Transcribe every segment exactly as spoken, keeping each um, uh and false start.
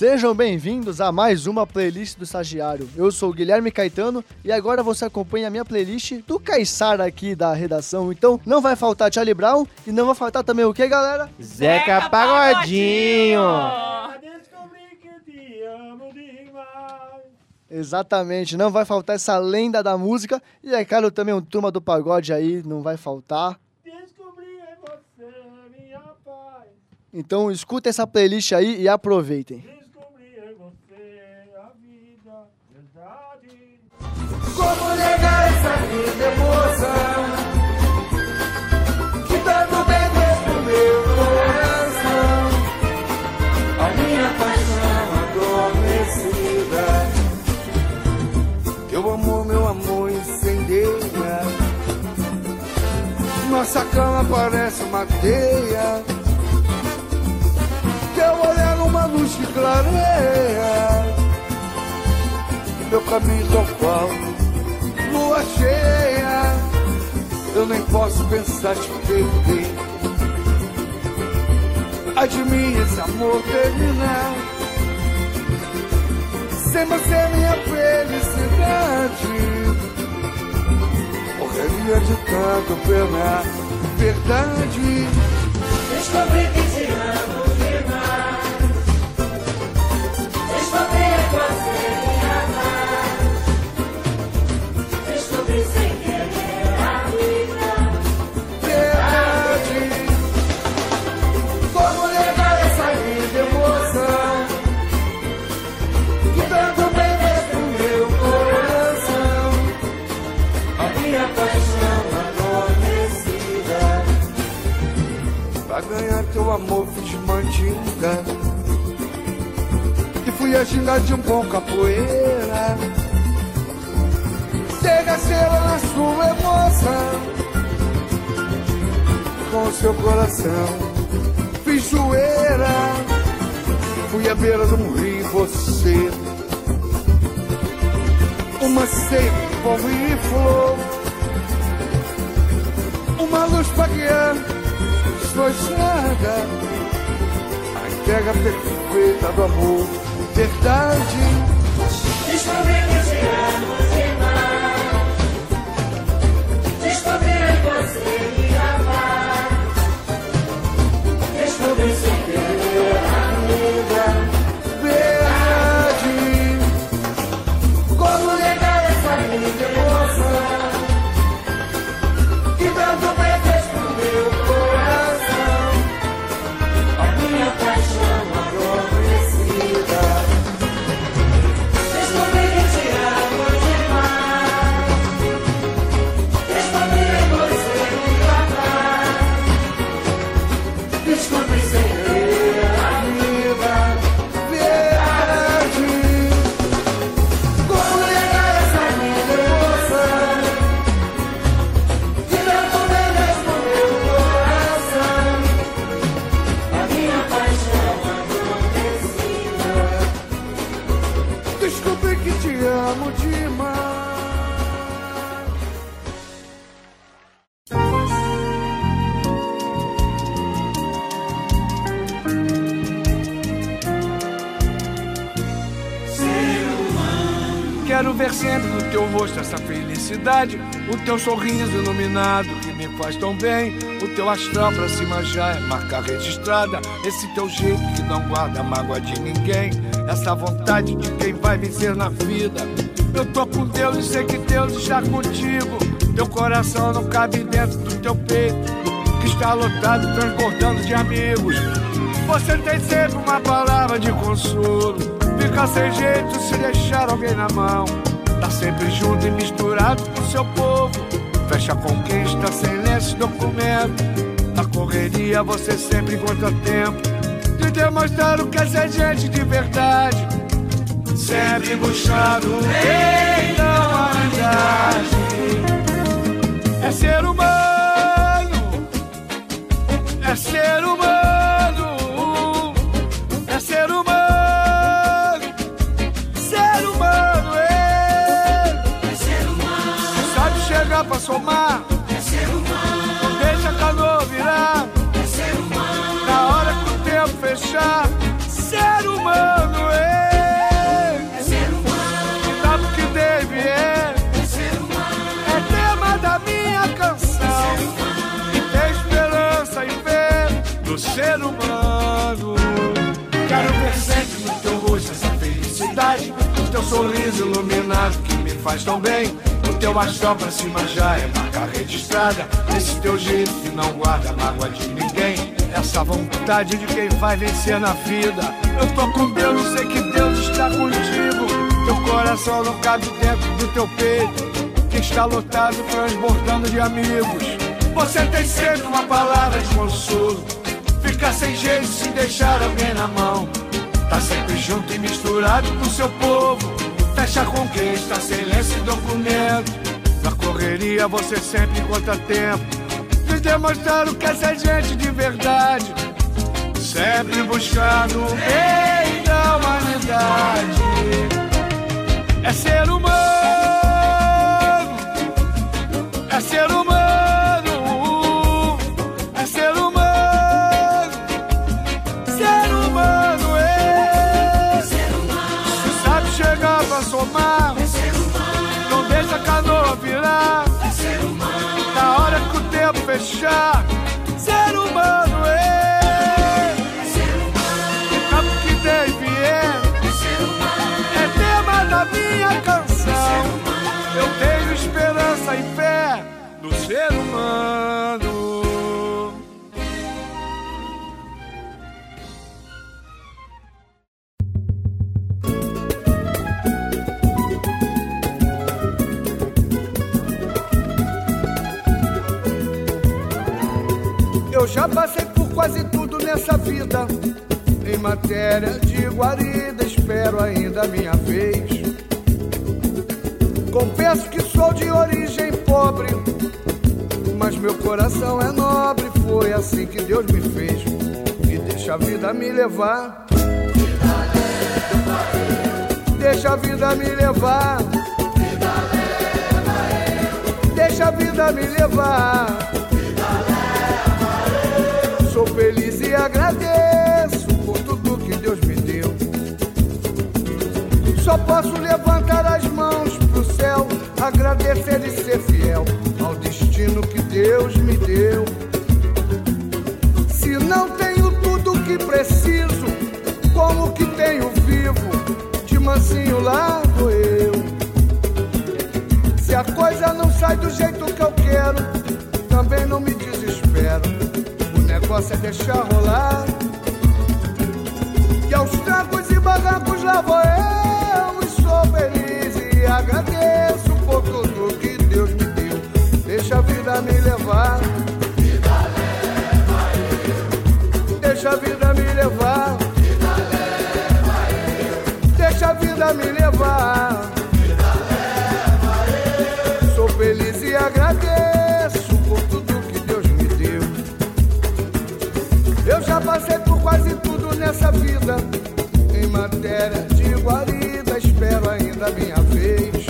Sejam bem-vindos a mais uma playlist do Estagiário. Eu sou o Guilherme Caetano e agora você acompanha a minha playlist do Caiçara aqui da redação. Então não vai faltar Charlie Brown e não vai faltar também o que, galera? Zeca Pagodinho! Exatamente, não vai faltar essa lenda da música e é claro também um Turma do Pagode aí, não vai faltar. Então escuta essa playlist aí e aproveitem. Descobrir você a vida, verdade. Como negar essa linda emoção que tanto bem fez pro meu coração, a minha paixão adormecida, teu amor, meu amor incendeia, nossa cama parece uma teia, uma luz que clareia meu caminho tão qual lua cheia. Eu nem posso pensar te perder, ai de mim esse amor terminar. Sem você minha felicidade morreria de tanto pena. Verdade, descobri que te amo. Ganhar teu amor fui de mandinga e fui a gingar de um bom capoeira. Chega a cela na sua emoção, com o seu coração fiz zoeira. Fui à beira de um rio e você uma seiva, povo e flor, uma luz pra guiar nada, a entrega perfeita do amor, verdade. Descobri que te amo demais, descobri que você me amar, descobri sem querer a vida, verdade. Como negar essa linda emoção que tanto bem fez pro meu coração, essa felicidade, o teu sorriso iluminado que me faz tão bem, o teu astral pra cima já é marca registrada, esse teu jeito que não guarda mágoa de ninguém, essa vontade de quem vai vencer na vida. Eu tô com Deus e sei que Deus está contigo, teu coração não cabe dentro do teu peito, que está lotado, transbordando de amigos. Você tem sempre uma palavra de consolo, fica sem jeito se deixar alguém na mão, tá sempre junto e misturado com seu povo, fecha a conquista sem lenço documento, na correria você sempre encontra tempo de demonstrar o que é ser gente de verdade, sempre buscando o bem da humanidade. É ser humano, é ser humano, é ser humano, pra somar, é ser humano, não deixa a canoa virar, é ser humano, na hora que o tempo fechar, ser humano é. ser humano. Quero ver sempre no teu rosto essa felicidade, o teu sorriso iluminado que me faz tão bem, o teu astral pra cima já é marca registrada, esse teu jeito que não guarda mágoa de ninguém, essa vontade de quem vai vencer na vida. Eu tô com Deus, sei que Deus está contigo. Teu coração não cabe dentro do teu peito, que está lotado, transbordando de amigos. Você tem sempre uma palavra de consolo, fica sem jeito se deixar alguém na mão. Tá sempre junto e misturado com seu povo, fecha com quem está sem lenço e documento. Na correria você sempre encontra tempo de demonstrar o que é ser gente de verdade, sempre buscando o bem da humanidade. É ser humano, é ser humano, somar, é ser humano. Não deixa a canoa virar, é ser humano. Na hora que o tempo fechar, ser humano é, é ser humano. E capo que dei vier, é ser humano. É tema da minha canção, é ser humano. Eu tenho esperança e fé no ser humano. Eu já passei por quase tudo nessa vida, em matéria de guarida espero ainda a minha vez. Confesso que sou de origem pobre, mas meu coração é nobre, foi assim que Deus me fez. E deixa a vida me levar, deixa a vida me levar, deixa a vida me levar. Sou feliz e agradeço por tudo que Deus me deu. Só posso levantar as mãos pro céu, agradecer e ser fiel ao destino que Deus me deu. Se não tenho tudo o que preciso, como que tenho vivo? De mansinho lá vou eu. Se a coisa não sai do jeito que eu quero, também não me desespero. O negócio é deixar rolar, que aos trancos e barrancos lá vou eu, e sou feliz e agradeço por tudo que Deus me deu. Deixa a vida me levar, vida leva eu. Deixa a vida me levar, vida leva eu. Deixa a vida me levar, vida leva eu. Sou feliz e agradeço. Eu já passei por quase tudo nessa vida, em matéria de guarida espero ainda a minha vez.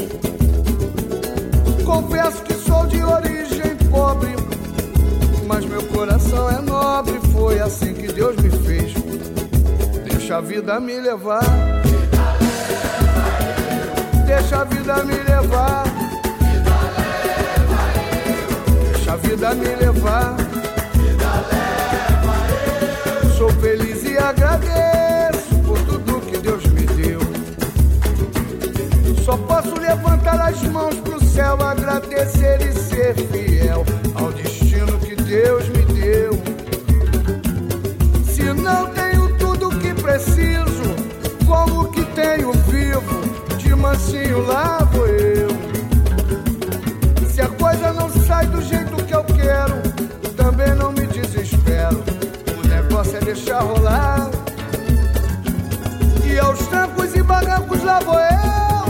Confesso que sou de origem pobre, mas meu coração é nobre, foi assim que Deus me fez. Deixa a vida me levar, deixa a vida me levar, deixa a vida me levar. Sou feliz e agradeço por tudo que Deus me deu. Só posso levantar as mãos pro céu, agradecer e ser fiel ao destino que Deus me deu. Se não tenho tudo o que preciso, como que tenho vivo? De mansinho lá vou eu. Se a coisa não sai do jeito que eu quero, também não me desespero. É deixar rolar, e aos trancos e barrancos lá vou eu,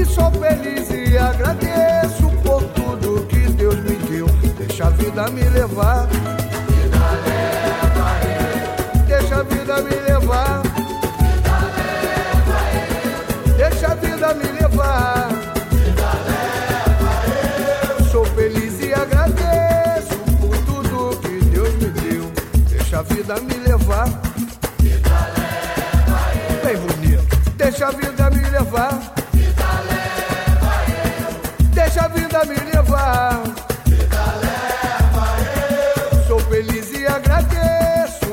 e sou feliz e agradeço por tudo que Deus me deu. Deixa a vida me levar, vida leva eu. Deixa a vida me levar, vida leva eu. Deixa a vida me levar, vida leva eu. Sou feliz e agradeço. Deixa a vida me levar, vida leva eu. Bem bonito. Deixa a vida me levar, vida leva eu. Deixa a vida me levar, vida leva eu. Sou feliz e agradeço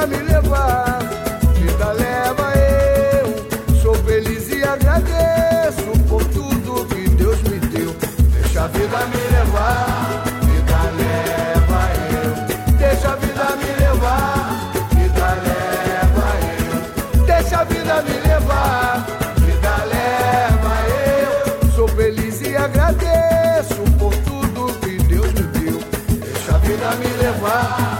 queira me levar, vida leva eu. Sou feliz e agradeço por tudo que Deus me deu. Deixa a vida me levar, vida leva eu. Deixa a vida me levar, vida leva eu. Deixa a vida me levar, vida leva eu. Sou feliz e agradeço por tudo que Deus me deu. Deixa a vida me levar.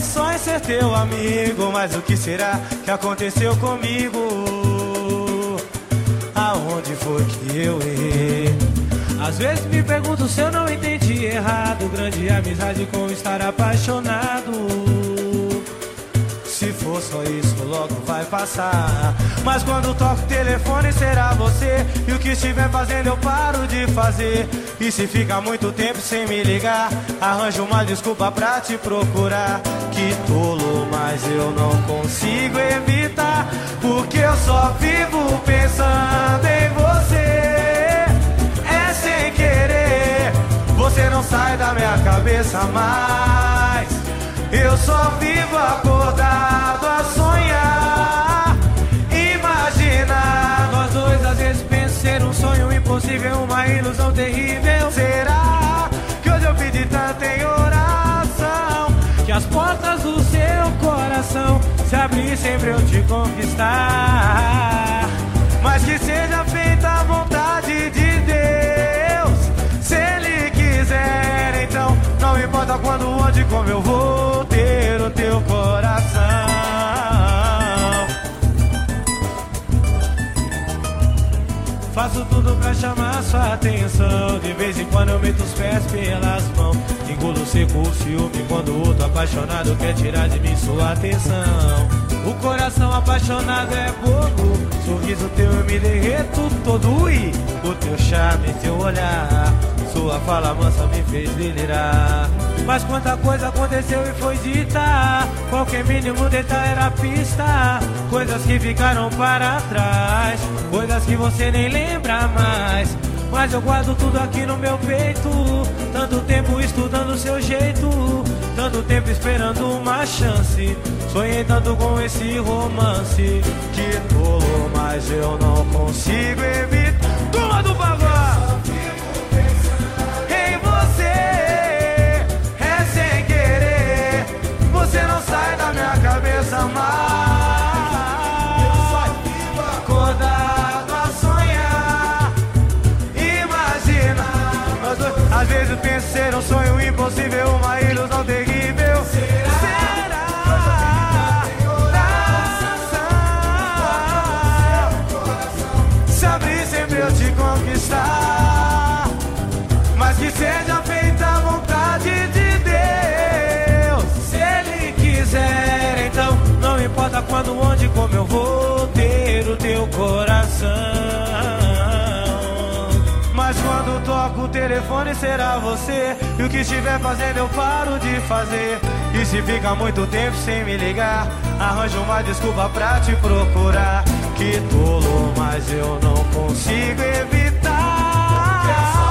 Só em ser teu amigo, mas o que será que aconteceu comigo? Aonde foi que eu errei? Às vezes me pergunto se eu não entendi errado. Grande amizade com estar apaixonado. moço, isso logo vai passar. Mas quando toco o telefone será você, e o que estiver fazendo eu paro de fazer. E se fica muito tempo sem me ligar, arranjo uma desculpa pra te procurar. Que tolo, mas eu não consigo evitar, porque eu só vivo pensando em você. É sem querer, você não sai da minha cabeça mais. Eu só vivo acordado a sonhar, imaginar. Nós dois às vezes penso ser um sonho impossível, uma ilusão terrível. Será que hoje eu pedi tanta em oração, que as portas do seu coração se abrir sempre eu te conquistar? Mas que seja feita a vontade de Deus, se Ele quiser, então não importa quando, onde, como eu vou ter o teu coração. Faço tudo pra chamar sua atenção, de vez em quando eu meto os pés pelas mãos. Engulo seco o ciúme quando outro apaixonado quer tirar de mim sua atenção. O coração apaixonado é bobo, sorriso teu eu me derreto todo, e o teu charme, teu olhar, sua fala mansa me fez delirar. Mas quanta coisa aconteceu e foi dita, qualquer mínimo detalhe era pista. Coisas que ficaram para trás, coisas que você nem lembra mais. Mas eu guardo tudo aqui no meu peito, tanto tempo estudando o seu jeito, tanto tempo esperando uma chance, sonhei tanto com esse romance. Que tolo, mas eu não consigo evitar. Turma do Pagode! Você não sai da minha cabeça mais. Eu só vivo acordado a sonhar, imaginar. Nós dois, às vezes eu penso ser um sonho impossível, uma ilusão terrível. Será? Será? Coração, se abrir sempre eu te conquistar. Mas que seja feita a vontade de então, não importa quando, onde, como eu vou ter o teu coração. Mas quando toco o telefone será você, e o que estiver fazendo eu paro de fazer. E se fica muito tempo sem me ligar, arranjo uma desculpa pra te procurar. Que tolo, mas eu não consigo evitar. Eu só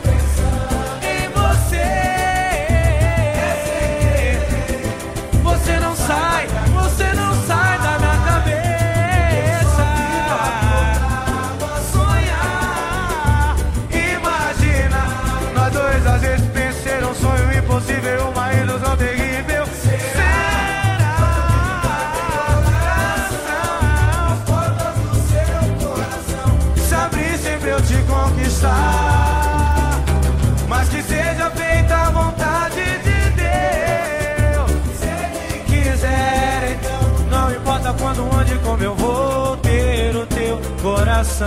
fico pensando em você. Sai, você não sai da minha cabeça. Sonhar, imaginar. Nós dois às vezes pensamos um sonho impossível, uma ilusão terrível. Será? Portas do seu coração. Se abrir sempre eu te conquistar. Mas que seja feita a vontade de quando, onde, como eu vou ter o teu coração.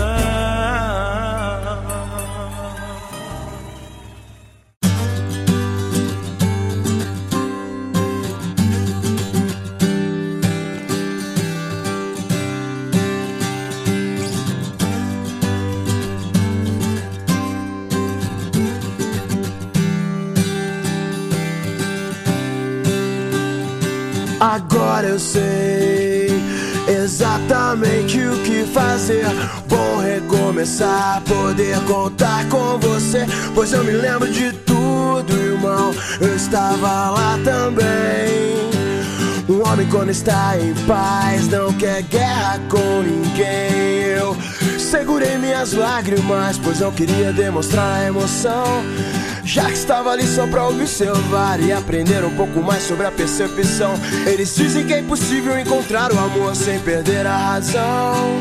Agora eu sei exatamente o que fazer. Bom recomeçar, poder contar com você, pois eu me lembro de tudo, irmão. Eu estava lá também. Um homem quando está em paz não quer guerra com ninguém. Eu segurei minhas lágrimas, pois não queria demonstrar a emoção, já que estava ali só pra observar e aprender um pouco mais sobre a percepção. Eles dizem que é impossível encontrar o amor sem perder a razão,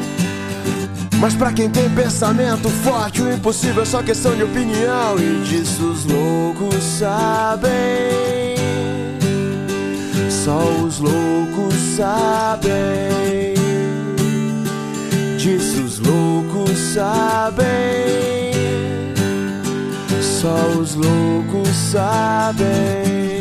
mas pra quem tem pensamento forte, o impossível é só questão de opinião. E disso os loucos sabem, só os loucos sabem. Disso os loucos sabem, só os loucos sabem.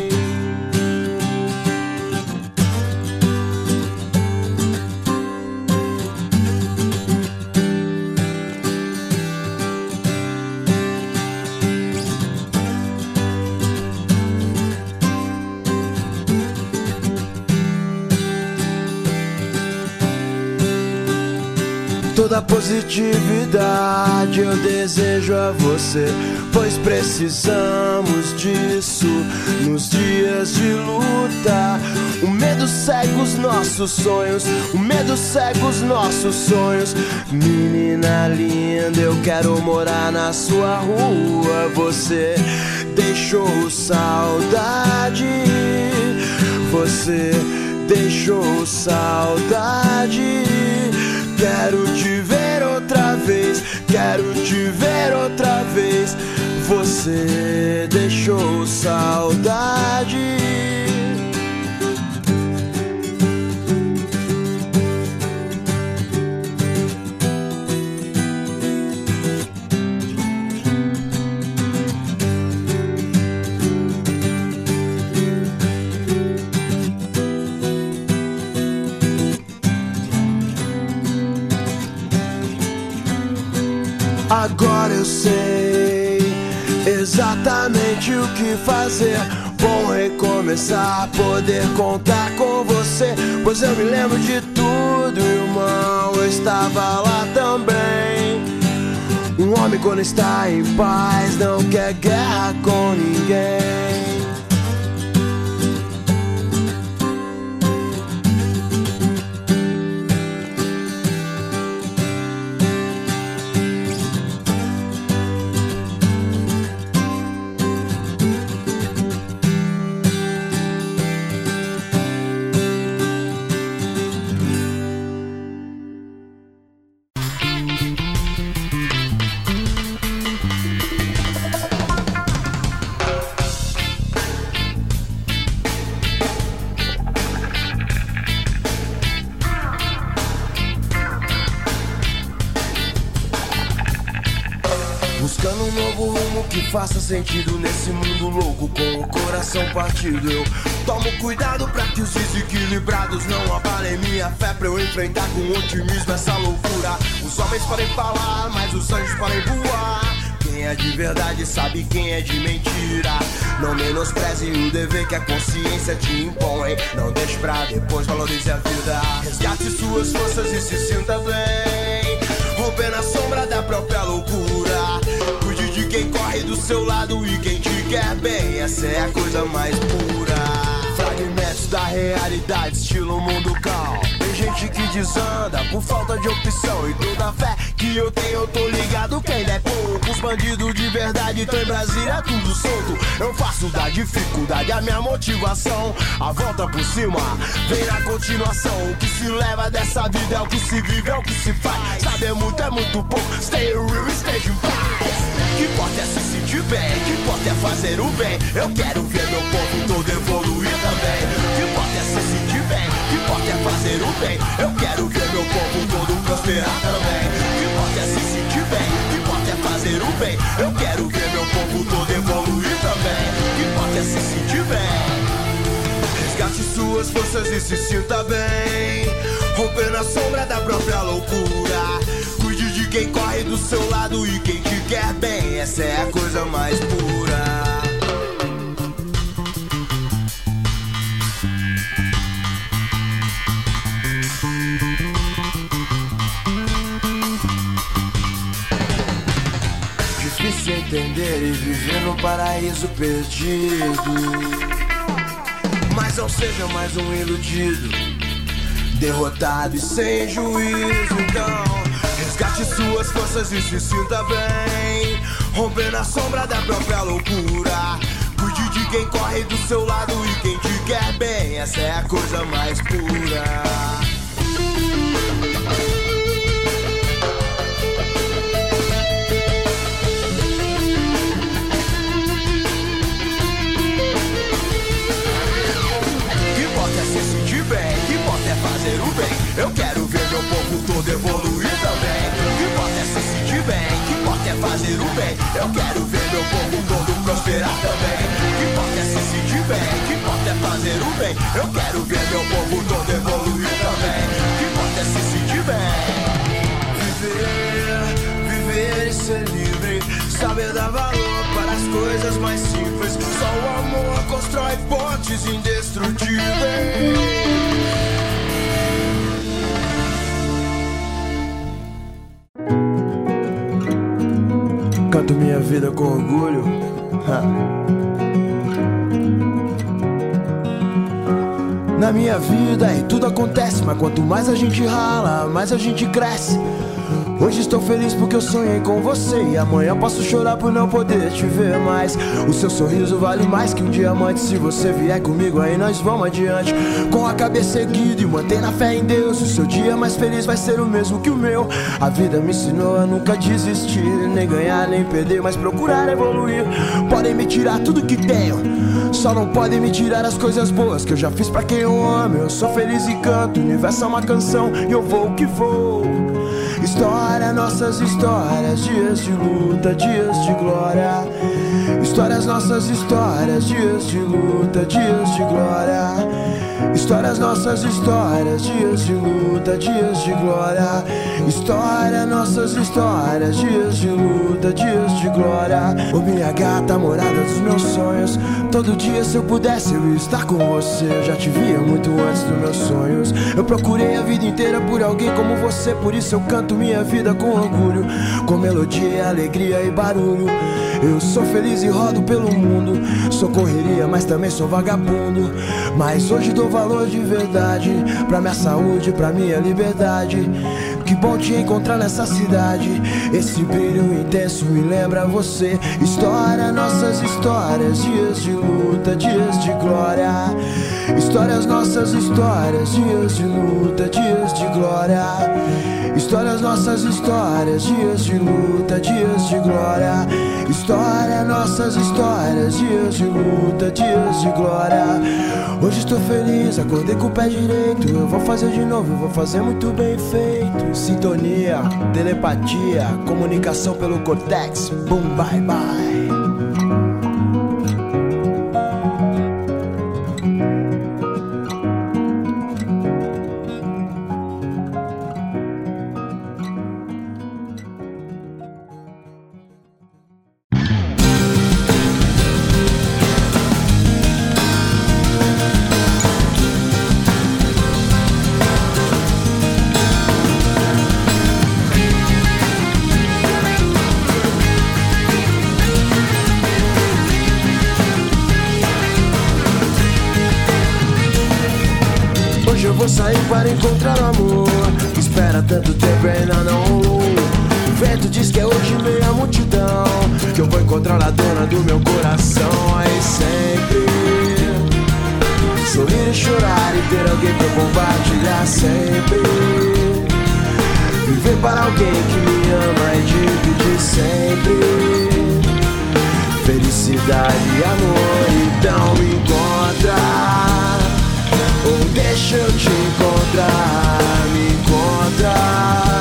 Toda positividade eu desejo a você, pois precisamos disso nos dias de luta. O medo cega os nossos sonhos, o medo cega os nossos sonhos. Menina linda, eu quero morar na sua rua. Você deixou saudade, você deixou saudade. Quero te ver outra vez, quero te ver outra vez. Você deixou saudade. Agora eu sei exatamente o que fazer. Bom recomeçar a poder contar com você, pois eu me lembro de tudo, irmão, eu estava lá também. Um homem quando está em paz não quer guerra com ninguém. Faça sentido nesse mundo louco, com o coração partido. Eu tomo cuidado pra que os desequilibrados não abalem minha fé, pra eu enfrentar com otimismo essa loucura. Os homens podem falar, mas os anjos podem voar. Quem é de verdade sabe quem é de mentira. Não menospreze o dever que a consciência te impõe. Não deixe pra depois, valorize a vida. Resgate suas forças e se sinta bem, rompendo a sombra da própria loucura. Quem corre do seu lado e quem te quer bem, essa é a coisa mais pura. Fragmentos da realidade, estilo mundo calmo. Tem gente que desanda por falta de opção, e toda a fé que eu tenho eu tô ligado que ainda é pouco. Os bandidos de verdade tão em Brasília tudo solto. Eu faço da dificuldade a minha motivação. A volta por cima vem na continuação. O que se leva dessa vida é o que se vive, é o que se faz. Saber muito é muito pouco, stay real, esteja em paz. Que importa é se sentir bem, que importa é fazer o bem. Eu quero ver meu povo todo evoluir também. Que importa é se sentir bem, que importa é fazer o bem. Eu quero ver meu povo todo prosperar também. Que importa é se sentir bem, que importa é fazer o bem. Eu quero ver meu povo todo evoluir também. Que importa é se sentir bem. Resgate suas forças e se sinta bem, rompendo a sombra da própria loucura. Quem corre do seu lado e quem te quer bem, essa é a coisa mais pura. Difícil entender e viver num paraíso perdido. Mas não seja mais um iludido, derrotado e sem juízo, então. Resgate suas forças e se sinta bem, rompendo a sombra da própria loucura. Cuide de quem corre do seu lado e quem te quer bem, essa é a coisa mais pura. Fazer o bem, eu quero ver meu povo todo evoluir também. Que importa é se sentir bem, que importa é fazer o bem. Eu quero ver meu povo todo prosperar também. Que importa é se sentir bem, que importa é fazer o bem. Eu quero ver meu povo todo evoluir também. Que importa é se sentir bem. Viver, viver e ser livre, saber dar valor para as coisas mais simples. Só o amor constrói pontes indestrutíveis. vida com orgulho. Na minha vida e tudo acontece, mas quanto mais a gente rala, mais a gente cresce. Hoje estou feliz porque eu sonhei com você, e amanhã posso chorar por não poder te ver mais. O seu sorriso vale mais que um diamante. Se você vier comigo aí nós vamos adiante, com a cabeça erguida e mantendo a fé em Deus. O seu dia mais feliz vai ser o mesmo que o meu. A vida me ensinou a nunca desistir, nem ganhar nem perder, mas procurar evoluir. Podem me tirar tudo que tenho, só não podem me tirar as coisas boas que eu já fiz pra quem eu amo. Eu sou feliz e canto, o universo é uma canção, e eu vou que vou. História, nossas histórias, dias de luta, dias de glória. Histórias, nossas histórias, dias de luta, dias de glória. Histórias, nossas histórias, dias de luta, dias de glória. História, nossas histórias, dias de luta, dias de glória. Ô minha gata, morada dos meus sonhos, todo dia se eu pudesse eu ia estar com você. Eu já te via muito antes dos meus sonhos. Eu procurei a vida inteira por alguém como você, por isso eu canto minha vida com orgulho, com melodia, alegria e barulho. Eu sou feliz e rodo pelo mundo, sou correria, mas também sou vagabundo. Mas hoje dou valor de verdade pra minha saúde, pra minha liberdade. Que bom te encontrar nessa cidade, esse brilho intenso me lembra você. História, nossas histórias, dias de luta, dias de glória. Histórias, nossas histórias, dias de luta, dias de glória. Histórias, nossas histórias, dias de luta, dias de glória. História, nossas histórias, dias de luta, dias de glória. Hoje estou feliz, acordei com o pé direito. Eu vou fazer de novo, eu vou fazer muito bem feito. Sintonia, telepatia, comunicação pelo cortex. Boom, bye, bye. Para encontrar o amor, espera tanto tempo e ainda não rolou. O vento diz que é hoje meia multidão, que eu vou encontrar a dona do meu coração. Aí sempre sorrir e chorar e ter alguém pra compartilhar. Sempre viver para alguém que me ama e dividir. Sempre felicidade e amor. Então me encontra, ou deixa eu te encontrar, me encontra.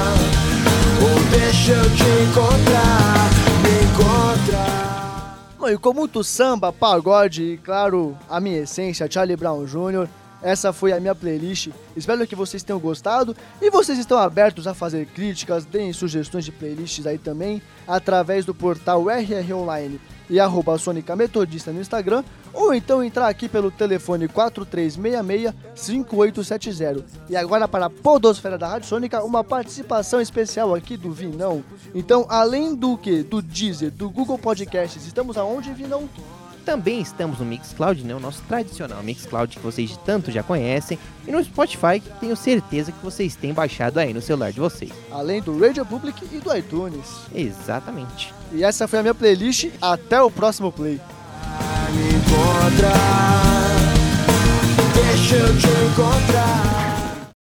Ou deixa eu te encontrar, me encontra. Bom, e com muito samba, pagode e, claro, a minha essência, Charlie Brown Júnior, essa foi a minha playlist. Espero que vocês tenham gostado. E vocês estão abertos a fazer críticas, deem sugestões de playlists aí também, através do portal R R Online e arroba Sônica Metodista no Instagram, ou então entrar aqui pelo telefone quatro três seis seis, cinco oito sete zero. E agora, para a podosfera da Rádio Sônica, uma participação especial aqui do Vinão. Então, além do que? Do Deezer, do Google Podcasts, estamos aonde, Vinão? Também estamos no Mixcloud, né? O nosso tradicional Mixcloud que vocês tanto já conhecem, e no Spotify, que tenho certeza que vocês têm baixado aí no celular de vocês. Além do Radio Public e do iTunes. Exatamente. E essa foi a minha playlist, até o próximo play. Me encontrar, deixa eu te encontrar.